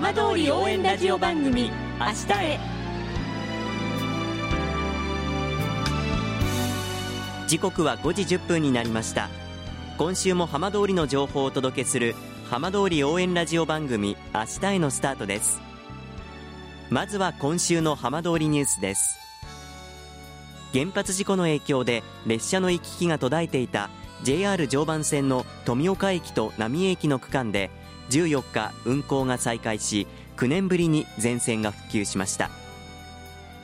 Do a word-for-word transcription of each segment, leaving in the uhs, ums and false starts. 浜通り応援ラジオ番組「明日へ」。時刻はごじじゅっぷんになりました。今週も浜通りの情報をお届けする浜通り応援ラジオ番組「明日へ」のスタートです。まずは今週の浜通りニュースです。原発事故の影響で列車の行き来が途絶えていた ジェイアール 常磐線の富岡駅と浪江駅の区間でじゅうよっか運行が再開し、きゅうねんぶりに全線が復旧しました。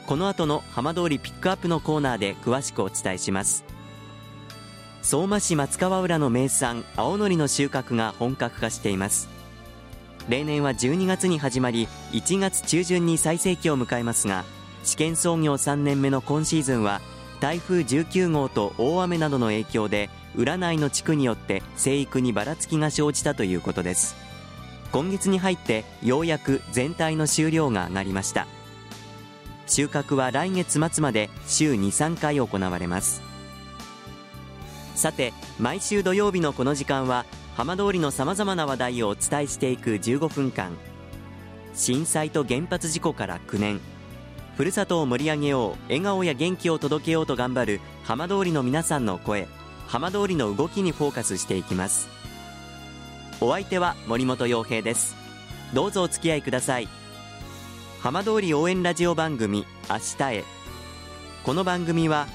この後の浜通りピックアップのコーナーで詳しくお伝えします。相馬市松川浦の名産青のりの収穫が本格化しています。例年はじゅうにがつに始まりいちがつ中旬に最盛期を迎えますが、試験操業さんねんめの今シーズンは台風じゅうきゅうごうと大雨などの影響で浦内の地区によって生育にばらつきが生じたということです。今月に入ってようやく全体の収量が上がりました。収穫は来月末まで週 に,さん 回行われます。さて、毎週土曜日のこの時間は浜通りのさまざまな話題をお伝えしていくじゅうごふんかん。震災と原発事故からきゅうねん、ふるさとを盛り上げよう、笑顔や元気を届けようと頑張る浜通りの皆さんの声、浜通りの動きにフォーカスしていきます。お相手は森本洋平です。どうぞお付き合いください。浜通り応援ラジオ番組明日へ。この番組は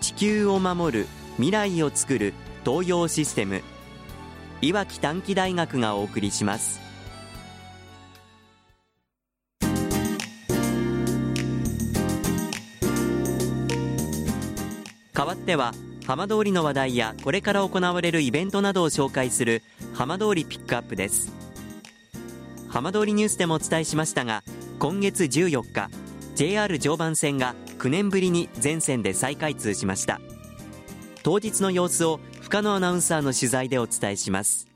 地球を守る、未来をつくる東洋システム、いわき短期大学がお送りします。代わっては浜通りの話題やこれから行われるイベントなどを紹介する浜通りピックアップです。浜通りニュースでもお伝えしましたが、今月じゅうよっか ジェイアール 常磐線がきゅうねんぶりに全線で再開通しました。当日の様子を深野アナウンサーの取材でお伝えします。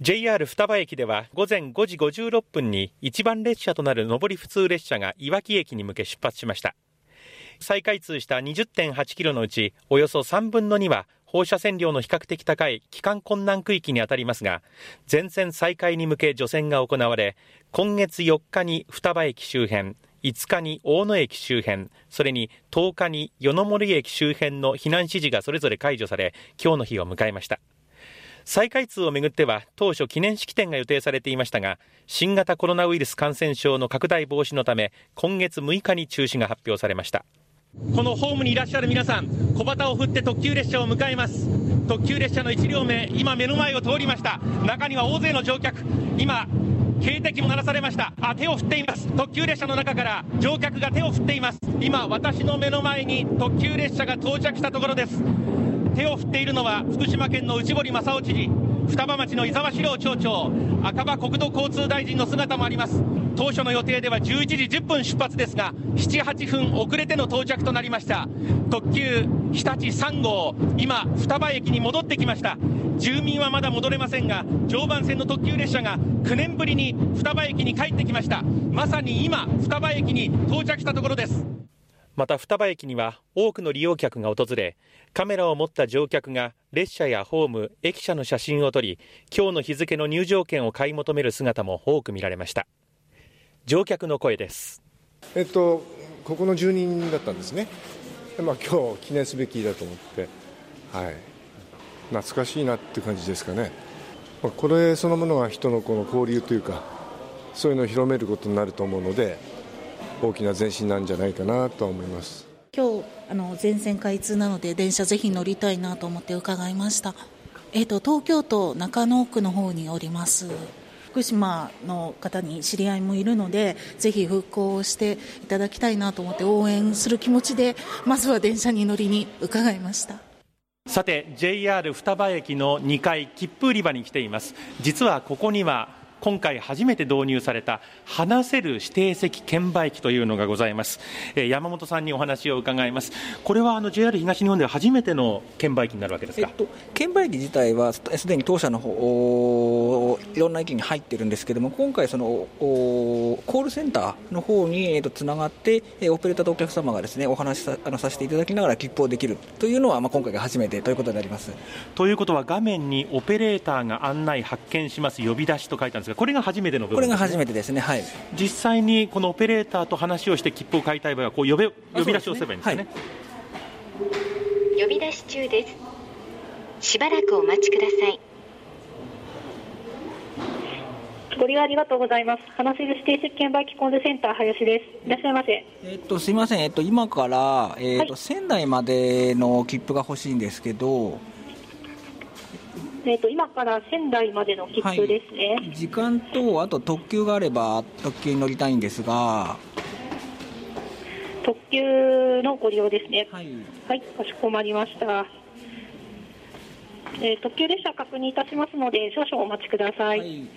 ジェイアール 双葉駅では午前ごじごじゅうろっぷんに一番列車となる上り普通列車がいわき駅に向け出発しました。再開通した にじゅってんはちキロのうちおよそさんぶんのには放射線量の比較的高い帰還困難区域にあたりますが、全線再開に向け除染が行われ、今月よっかに双葉駅周辺、いつかに大野駅周辺、それにとおかに与野森駅周辺の避難指示がそれぞれ解除され、今日の日を迎えました。再開通をめぐっては当初記念式典が予定されていましたが、新型コロナウイルス感染症の拡大防止のため今月むいかに中止が発表されました。このホームにいらっしゃる皆さん、小旗を振って特急列車を迎えます。特急列車のいち両目、今目の前を通りました。中には大勢の乗客、今警笛も鳴らされました。あ、手を振っています。特急列車の中から乗客が手を振っています。今私の目の前に特急列車が到着したところです。手を振っているのは福島県の内堀正夫知事、双葉町の伊沢志郎町長、赤羽国土交通大臣の姿もあります。当初の予定ではじゅういちじじゅっぷん出発ですが、ななはっぷん遅れての到着となりました。特急日立さん号、今双葉駅に戻ってきました。住民はまだ戻れませんが、常磐線の特急列車がきゅうねんぶりに双葉駅に帰ってきました。まさに今双葉駅に到着したところです。また双葉駅には多くの利用客が訪れ、カメラを持った乗客が列車やホーム、駅舎の写真を撮り、今日の日付の入場券を買い求める姿も多く見られました。乗客の声です。えっと、ここの住人だったんですね。で、まあ、今日記念すべきだと思って、はい、懐かしいなって感じですかね。これそのものは人のこの交流というか、そういうのを広めることになると思うので、大きな前進なんじゃないかなと思います。今日あの全線開通なので電車ぜひ乗りたいなと思って伺いました。えっと、東京都中野区の方におります。福島の方に知り合いもいるので、ぜひ復興していただきたいなと思って応援する気持ちで、まずは電車に乗りに伺いました。さて、 ジェイアール 双葉駅のにかい切符売り場に来ています。実はここには今回初めて導入された話せる指定席券売機というのがございます。山本さんにお話を伺います。これはあの ジェイアール 東日本では初めての券売機になるわけですか。えっと、券売機自体はすでに当社の方いろんな駅に入っているんですけれども、今回そのコールセンターの方につながってオペレーターとお客様がですね、お話し さ, あのさせていただきながら切符をできるというのは、まあ、今回が初めてということになります。ということは画面にオペレーターが案内発見します、呼び出しと書いてあるんですが、これが初めての部分ですね。これが初めてですね、はい、実際にこのオペレーターと話をして切符を買いたい場合はこう 呼べ、呼び出しをすればいいんですね。はい、呼び出し中です。しばらくお待ちください。ご利用ありがとうございます。花市指定券売機コールセンター林です。いらっしゃいませ。えっと、すいません、えっと、今から、えっとはい、仙台までの切符が欲しいんですけど、えっと、今から仙台までの切符ですね、はい、時間とあと特急があれば特急に乗りたいんですが。特急のご利用ですね。はい、はい、かしこまりました。えー、特急列車確認いたしますので少々お待ちください。はい、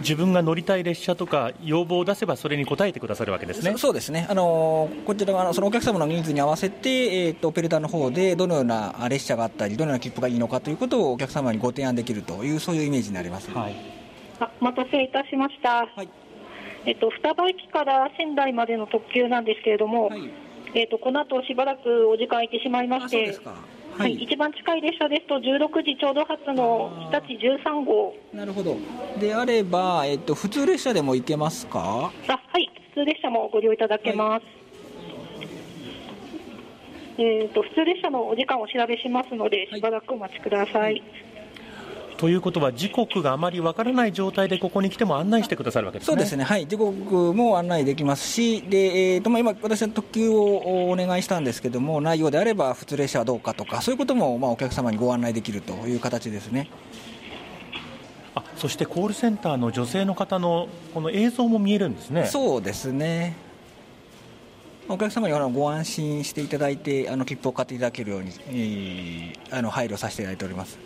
自分が乗りたい列車とか要望を出せばそれに応えてくださるわけですね。 そ, そうですね、あのー、こちらはそのお客様の人数に合わせて、えー、とオペレーターの方でどのような列車があったりどのような切符がいいのかということをお客様にご提案できるというそういうイメージになります。はい、あお待たせいたしました。はい、えー、と双葉駅から仙台までの特急なんですけれども、はい、えー、とこの後しばらくお時間空いてしまいまして。あ、そうですか。はいはい、一番近い列車ですとじゅうろくじちょうど発の日立じゅうさんごう。なるほど。であれば、えっと、普通列車でも行けますか。あ、はい、普通列車もご利用いただけます。はい、えっと、普通列車のお時間をお調べしますのでしばらくお待ちください。はいはい、ということは時刻があまりわからない状態でここに来ても案内してくださるわけですね。そうですね、はい、時刻も案内できますし、で、えーとまあ、今私は特急をお願いしたんですけども内容であれば普通列車はどうかとかそういうこともまあお客様にご案内できるという形ですね。あ、そしてコールセンターの女性の方のこの映像も見えるんですね。そうですね、お客様にあのご安心していただいてあの切符を買っていただけるように、えー、あの配慮させていただいております。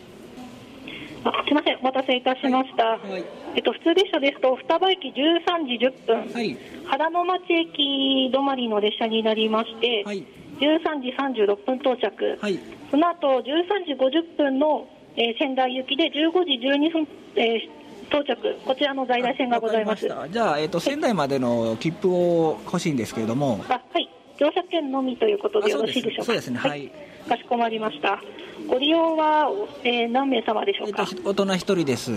あ、すみません、お待たせいたしました。はいはい、えっと、普通列車ですと双葉駅じゅうさんじじゅっぷん、はい、原野町駅止まりの列車になりまして、はい、じゅうさんじさんじゅうろっぷん到着、はい、その後じゅうさんじごじゅっぷんの、えー、仙台行きでじゅうごじじゅうにふん、えー、到着、こちらの在来線がございます。まじゃあ、えーと、仙台までの切符を欲しいんですけれども、あ、はい、乗車券のみということでよろしいでしょうか。そうですね、はい、かしこまりました。ご利用は、えー、何名様でしょうか。えっと、大人ひとりです。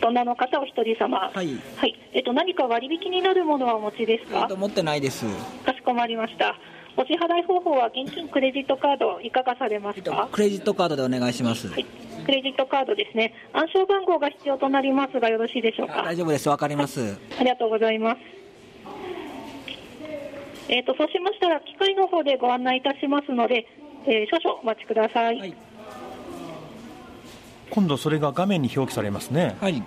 大人の方お一人様。はい、はい、えっと、何か割引になるものはお持ちですか。えっと、持ってないです。かしこまりました。お支払い方法は現金クレジットカードいかがされますか。えっと、クレジットカードでお願いします。はい、クレジットカードですね。暗証番号が必要となりますがよろしいでしょうか。大丈夫です、わかります。はい、ありがとうございます。えー、とそうしましたら機械の方でご案内いたしますので、えー、少々お待ちください。はい、今度それが画面に表記されますね。はい、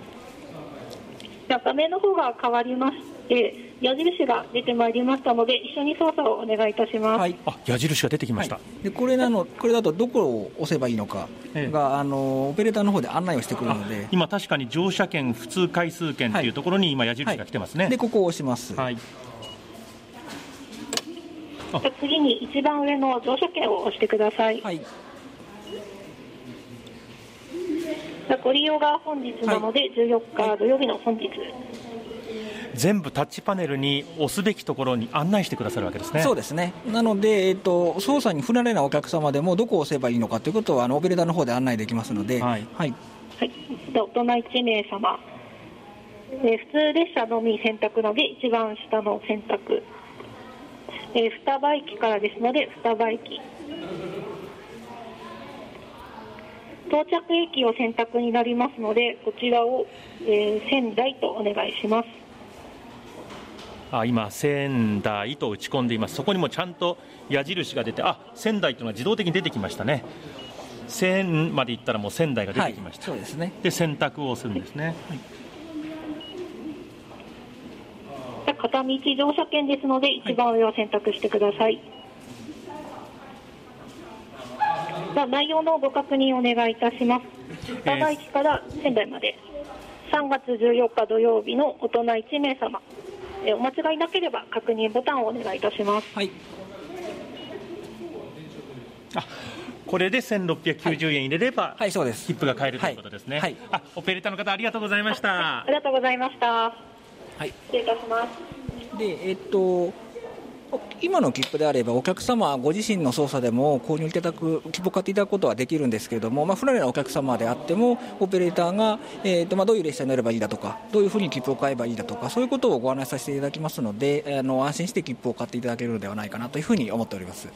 画面の方が変わりまして矢印が出てまいりましたので一緒に操作をお願いいたします。はい、あ、矢印が出てきました。はい、で こ, れなのこれだとどこを押せばいいのかが、ええ、あのオペレーターの方で案内をしてくるので今確かに乗車券普通回数券というところに今矢印が来てますね。はいはい、でここを押します。はい、次に一番上の乗車券を押してください。はい、ご利用が本日なのでじゅうよっか土曜日の本日、はいはい、全部タッチパネルに押すべきところに案内してくださるわけですね。そうですね、なので、えー、と操作に不慣れなお客様でもどこを押せばいいのかということはあのオペレーターの方で案内できますので。はいはいはい、大人いちめいさま、えー、普通列車のみ選択ので一番下の選択、えー、双葉駅からですので双葉駅到着駅を選択になりますのでこちらを、えー、仙台とお願いします。あ、今仙台と打ち込んでいます。そこにもちゃんと矢印が出て、あ、仙台というのが自動的に出てきましたね。仙まで行ったらもう仙台が出てきました。はい、そうですね、で選択をするんですね。はい、片道乗車券ですので一番上を選択してください。はい、内容のご確認お願いいたします。双葉駅から仙台までさんがつじゅうよっか土曜日の大人いちめいさま、お間違いなければ確認ボタンをお願いいたします。はい、あ、これでせんろっぴゃくきゅうじゅうえん入れれば切符が買えるということですね。はいはい、あ、オペレーターの方ありがとうございました。ありがとうございました。はい、失礼いたします。で、えっと、今の切符であればお客様ご自身の操作でも購入いただく切符を買っていただくことはできるんですけれども、まあ、不慣れなお客様であってもオペレーターが、えーとまあ、どういう列車に乗ればいいだとかどういうふうに切符を買えばいいだとかそういうことをご案内させていただきますのであの安心して切符を買っていただけるのではないかなというふうに思っております。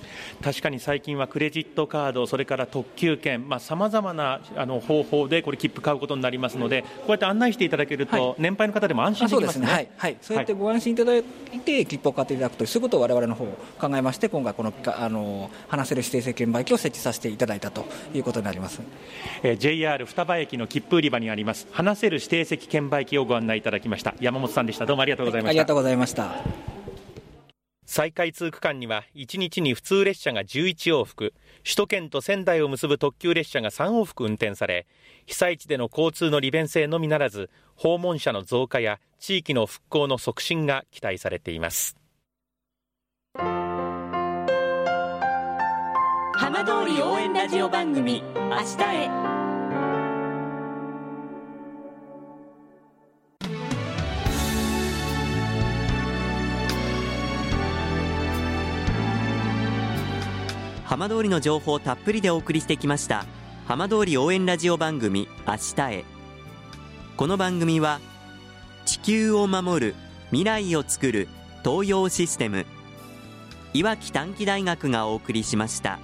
確かに最近はクレジットカードそれから特急券さまざまなあの方法でこれ切符買うことになりますので、うん、こうやって案内していただけると、はい、年配の方でも安心できますね。そうですね、はいはい、そうやってご安心いただいて切符を買っていただくというそういうことを我々の方考えまして今回このあの話せる指定性券売機を設置させていただいたということになります。えー、ジェイアール 双葉駅の切符売り場にあります話せる指定性券売機をご案内いただきました山本さんでした。どうもありがとうございました。ありがとうございました。再開通区間にはいちにちに普通列車がじゅういちおうふく首都圏と仙台を結ぶ特急列車がさんおうふく運転され被災地での交通の利便性のみならず訪問者の増加や地域の復興の促進が期待されています。浜通り応援ラジオ番組明日へ。浜通りの情報をたっぷりでお送りしてきました浜通り応援ラジオ番組明日へ。この番組は地球を守る未来をつくる東洋システムいわき短期大学がお送りしました。